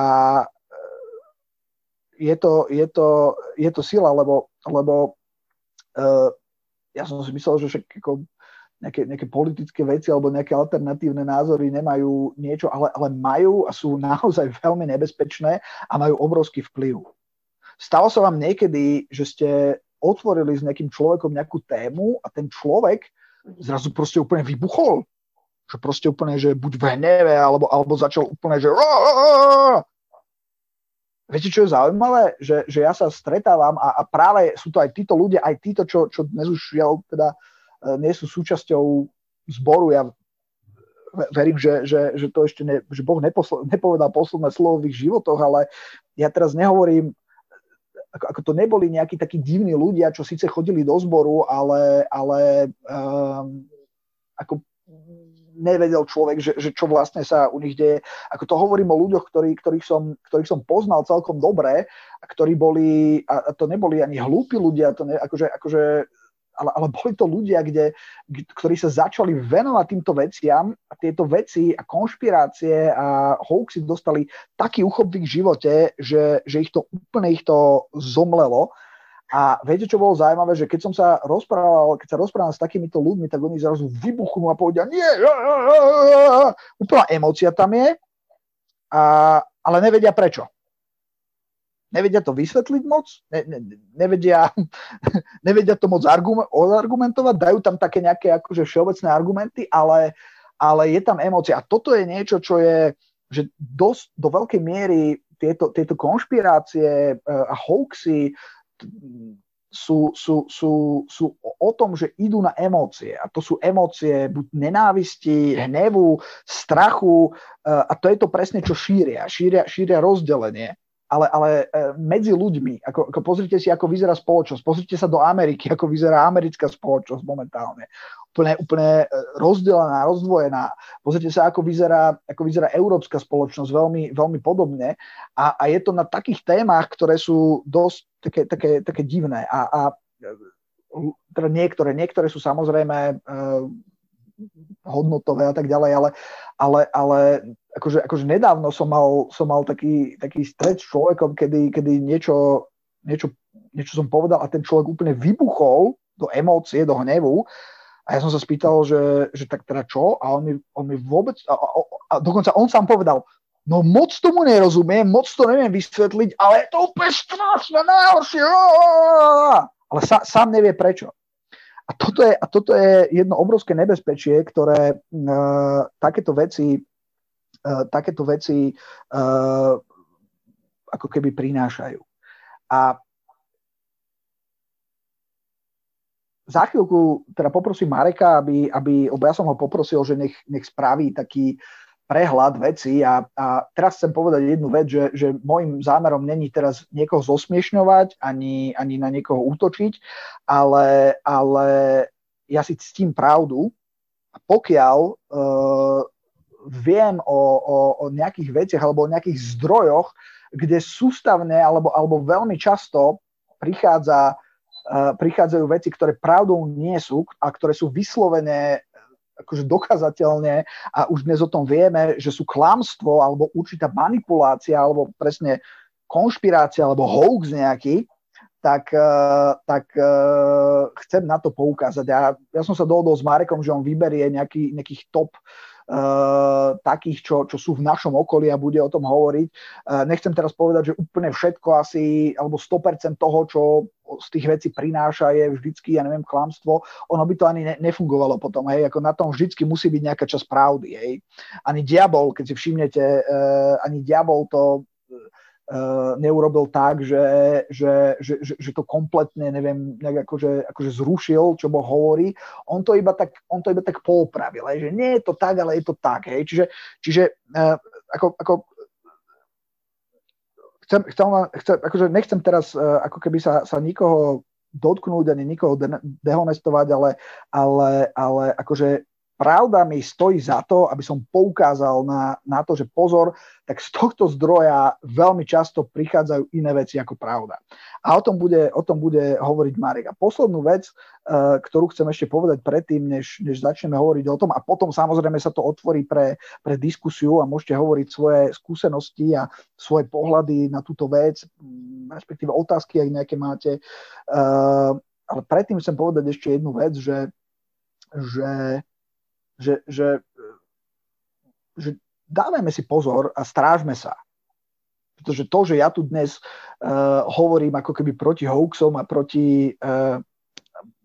je to sila, lebo ja som si myslel, že však ako nejaké politické veci alebo nejaké alternatívne názory nemajú niečo, ale majú a sú naozaj veľmi nebezpečné a majú obrovský vplyv. Stalo sa vám niekedy, že ste otvorili s nejakým človekom nejakú tému a ten človek zrazu proste úplne vybuchol? Že proste úplne, že buď v hneve, alebo začal úplne, že... Viete, čo je zaujímavé? Že ja sa stretávam a práve sú to aj títo ľudia, aj títo, čo dnes už teda nie sú súčasťou zboru. Ja verím, že to ešte že Boh nepovedal posledné slovo v ich životoch, ale ja teraz nehovorím... Ako to neboli nejakí takí divní ľudia, čo síce chodili do zboru, ale ako nevedel človek, že čo vlastne sa u nich deje. Ako to hovorím o ľuďoch, ktorých som poznal celkom dobre, a ktorí boli, a to neboli ani hlúpi ľudia, ale boli to ľudia, ktorí sa začali venovať týmto veciam, a tieto veci a konšpirácie a hoaxy dostali taký uchop v ich živote, že ich to úplne zomlelo. A viete, čo bolo zaujímavé, že keď sa rozprával s takýmito ľuďmi, tak oni zrazu vybuchnú a povedia, nie, úplná emócia tam je, ale nevedia prečo. Nevedia to vysvetliť moc, nevedia to moc odargumentovať, dajú tam také nejaké akože všeobecné argumenty, ale je tam emócia. A toto je niečo, čo je, že dosť do veľkej miery tieto konšpirácie a hoaxy sú o tom, že idú na emócie. A to sú emócie buď nenávisti, hnevu, strachu, a to je to presne, čo šíria. Šíria rozdelenie. Ale medzi ľuďmi, ako pozrite si, ako vyzerá spoločnosť, pozrite sa do Ameriky, ako vyzerá americká spoločnosť momentálne. Úplne rozdelená, rozdvojená. Pozrite sa, ako vyzerá európska spoločnosť, veľmi, veľmi podobne. A je to na takých témach, ktoré sú dosť také divné. A teda niektoré sú samozrejme hodnotové a tak ďalej, ale akože nedávno som mal taký stret s človekom, kedy niečo niečo som povedal a ten človek úplne vybuchol do emócie, do hnevu. A ja som sa spýtal, že tak teda čo? A on mi vôbec... A dokonca on sám povedal, no moc tomu nerozumiem, moc to neviem vysvetliť, ale je to úplne strašné, najhoršie. Ale sám nevie prečo. A toto je jedno obrovské nebezpečie, ktoré takéto veci ako keby prinášajú. A za chvíľku teda poprosím Mareka, lebo ja som ho poprosil, že nech spraví taký prehľad veci a teraz chcem povedať jednu vec, že môjim zámerom není teraz niekoho zosmiešňovať ani na niekoho útočiť, ale ja si ctím pravdu a pokiaľ viem o nejakých veciach alebo o nejakých zdrojoch, kde sústavne alebo veľmi často prichádzajú veci, ktoré pravdou nie sú a ktoré sú vyslovené akože dokázateľne a už dnes o tom vieme, že sú klamstvo alebo určitá manipulácia alebo presne konšpirácia alebo hoax nejaký, tak chcem na to poukázať. Ja som sa dohodol s Marekom, že on vyberie nejakých top takých, čo sú v našom okolí a bude o tom hovoriť. Nechcem teraz povedať, že úplne všetko asi alebo 100% toho, čo z tých vecí prináša, je vždycky, ja neviem, klamstvo. Ono by to ani nefungovalo potom, hej, ako na tom vždycky musí byť nejaká časť pravdy, hej. Ani diabol, keď si všimnete, ani diabol to neurobil tak, že to kompletne, neviem, akože zrušil, čo Boh hovorí. On to iba tak poupravil, hej, že nie je to tak, ale je to tak, hej. Čiže Chcem, nechcem teraz ako keby sa nikoho dotknúť ani nikoho dehonestovať, ale akože pravda mi stojí za to, aby som poukázal na to, že pozor, tak z tohto zdroja veľmi často prichádzajú iné veci ako pravda. A o tom bude hovoriť Marek. A poslednú vec, ktorú chcem ešte povedať predtým, než začneme hovoriť o tom, a potom samozrejme sa to otvorí pre diskusiu a môžete hovoriť svoje skúsenosti a svoje pohľady na túto vec, respektíve otázky, ak nejaké máte. Ale predtým chcem povedať ešte jednu vec, že dávajme si pozor a strážme sa. Pretože to, že ja tu dnes hovorím ako keby proti hoaxom a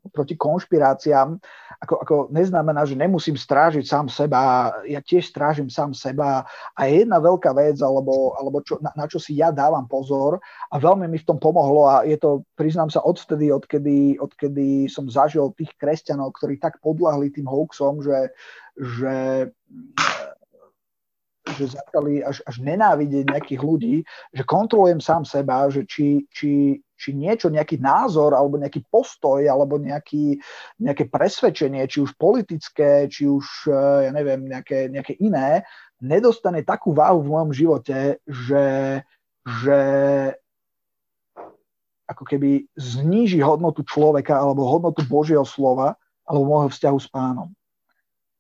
proti konšpiráciám, ako neznamená, že nemusím strážiť sám seba. Ja tiež strážim sám seba a je jedna veľká vec, alebo čo, na čo si ja dávam pozor a veľmi mi v tom pomohlo a je to, priznám sa, odvtedy, odkedy som zažil tých kresťanov, ktorí tak podľahli tým hoaxom, že začali až nenávidieť nejakých ľudí, že kontrolujem sám seba, že či niečo, nejaký názor, alebo nejaký postoj, alebo nejaké presvedčenie, či už politické, či už, ja neviem, nejaké iné, nedostane takú váhu v mojom živote, že ako keby zníži hodnotu človeka, alebo hodnotu Božieho slova, alebo môjho vzťahu s Pánom.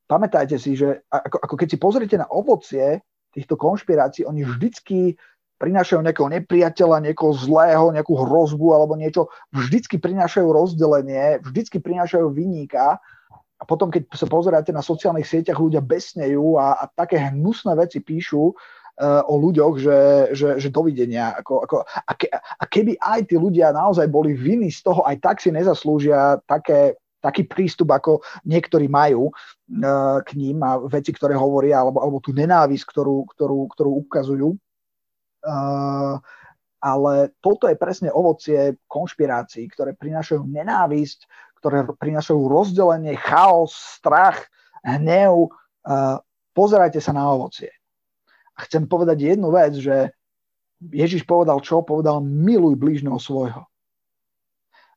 Pamätajte si, že ako keď si pozriete na ovocie týchto konšpirácií, oni vždycky prinášajú nejakého nepriateľa, niekoho zlého, nejakú hrozbu alebo niečo. Vždycky prinášajú rozdelenie, vždycky prinášajú viníka. A potom, keď sa pozeráte na sociálnych sieťach, ľudia besnejú a také hnusné veci píšu o ľuďoch, že dovidenia. A keby aj tí ľudia naozaj boli vinní z toho, aj tak si nezaslúžia taký prístup, ako niektorí majú k ním a veci, ktoré hovoria, alebo tú nenávisť, ktorú ukazujú. Ale toto je presne ovocie konšpirácií, ktoré prinášajú nenávisť, ktoré prinášajú rozdelenie, chaos, strach, hnev. Pozerajte sa na ovocie. A chcem povedať jednu vec, že Ježiš povedal čo? Povedal, miluj blížneho svojho.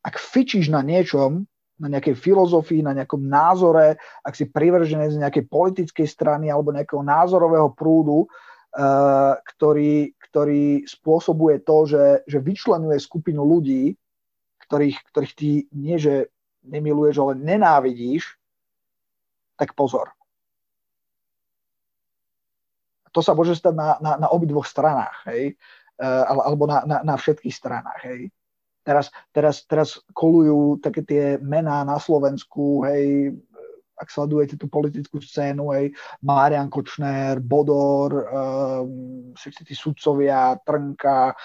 Ak fičíš na niečom, na nejakej filozofii, na nejakom názore, ak si privržený z nejakej politickej strany alebo nejakého názorového prúdu, ktorý spôsobuje to, že vyčlenuje skupinu ľudí, ktorých ty nie, že nemiluješ, ale nenávidíš, tak pozor. To sa môže stať na obidvoch stranách, hej? Alebo na všetkých stranách, hej? Teraz kolujú také tie mená na Slovensku, hej, ak sledujete tú politickú scénu, hej, Marian Kočner, Bodor, všetci tí sudcovia, Trnka,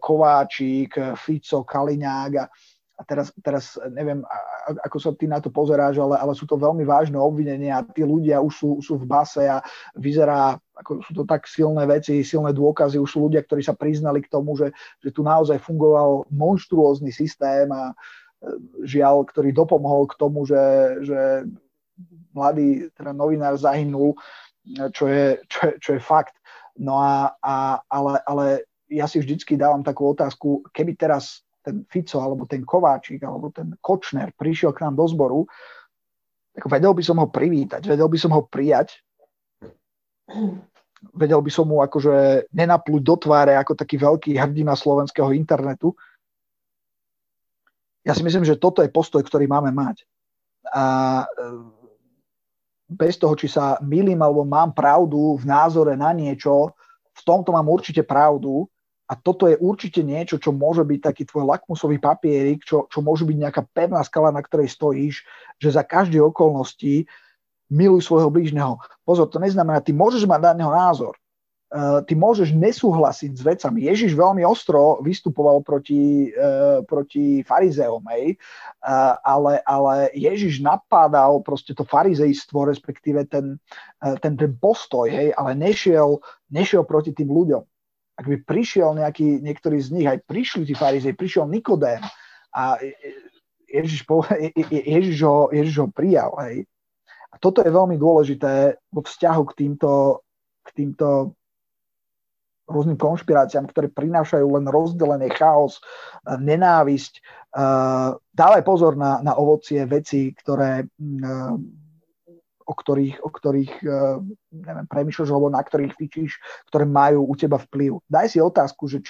Kováčik, Fico, Kaliňák a teraz neviem, ako sa ty na to pozeráš, ale sú to veľmi vážne obvinenia, tí ľudia už sú v base a vyzerá, ako sú to tak silné veci, silné dôkazy, už sú ľudia, ktorí sa priznali k tomu, že tu naozaj fungoval monštruózny systém a žiaľ, ktorý dopomohol k tomu, že mladý teda novinár zahynul, čo je fakt. No ale ja si vždycky dávam takú otázku, keby teraz ten Fico alebo ten Kováčik alebo ten Kočner prišiel k nám do zboru, tak vedel by som ho privítať, vedel by som ho prijať, vedel by som mu akože nenapľuť do tváre ako taký veľký hrdina slovenského internetu. Ja si myslím, že toto je postoj, ktorý máme mať. A bez toho, či sa milím alebo mám pravdu v názore na niečo, v tomto mám určite pravdu a toto je určite niečo, čo môže byť taký tvoj lakmusový papierik, čo môže byť nejaká pevná skala, na ktorej stojíš, že za každej okolnosti miluj svojho blížneho. Pozor, to neznamená, ty môžeš mať daného názor. Ty môžeš nesúhlasiť s vecami. Ježiš veľmi ostro vystupoval proti farizeom, ale Ježiš napádal proste to farizejstvo, respektíve ten postoj, hej, ale nešiel proti tým ľuďom. Ak by prišiel niektorý z nich, aj prišli tí farizej, prišiel Nikodém a Ježiš ho prijal. Hej. A toto je veľmi dôležité vo vzťahu k týmto rôznym konšpiráciám, ktoré prinášajú len rozdelenie, chaos, nenávisť. Dávaj pozor na ovocie vecí, o ktorých neviem, premýšľaš alebo na ktorých fičíš, ktoré majú u teba vplyv. Daj si otázku, že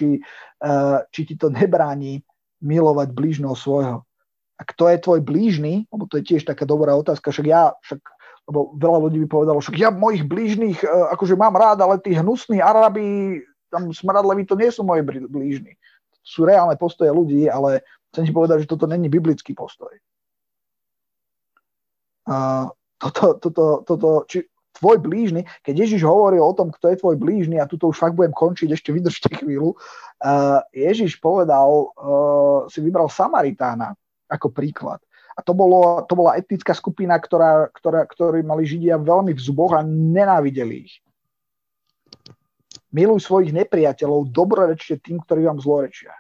či ti to nebráni milovať blížneho svojho. A kto je tvoj blížny? Lebo to je tiež taká dobrá otázka. Lebo veľa ľudí by povedalo, že ja mojich blížnych akože mám rád, ale tí hnusní Arabi, tam smradleví, to nie sú moje blížni. Sú reálne postoje ľudí, ale chcem ti povedať, že toto není biblický postoj. Či tvoj blížny, keď Ježiš hovoril o tom, kto je tvoj blížny, a tuto už fakt budem končiť, ešte vydržte chvíľu, Ježiš povedal, si vybral Samaritána ako príklad. A to bola etnická skupina, ktorí mali Židia veľmi v zuboch a nenávideli ich. Miluj svojich nepriateľov, dobrorečte tým, ktorí vám zlorečia.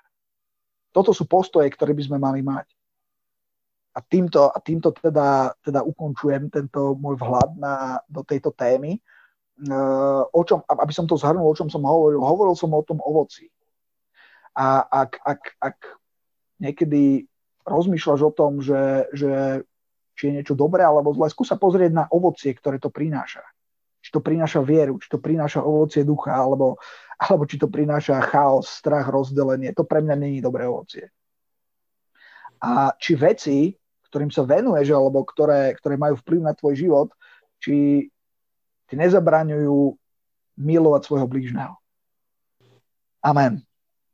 Toto sú postoje, ktoré by sme mali mať. A týmto teda ukončujem tento môj vhľad do tejto témy. Aby som to zhrnul, o čom som hovoril. Hovoril som o tom ovoci. A ak niekedy rozmýšľaš o tom, že či je niečo dobré alebo zlé, skús sa pozrieť na ovocie, ktoré to prináša. Či to prináša vieru, či to prináša ovocie ducha, alebo či to prináša chaos, strach, rozdelenie. To pre mňa není dobré ovocie. A či veci, ktorým sa venuješ, alebo ktoré majú vplyv na tvoj život, či ti nezabraňujú milovať svojho blížneho. Amen.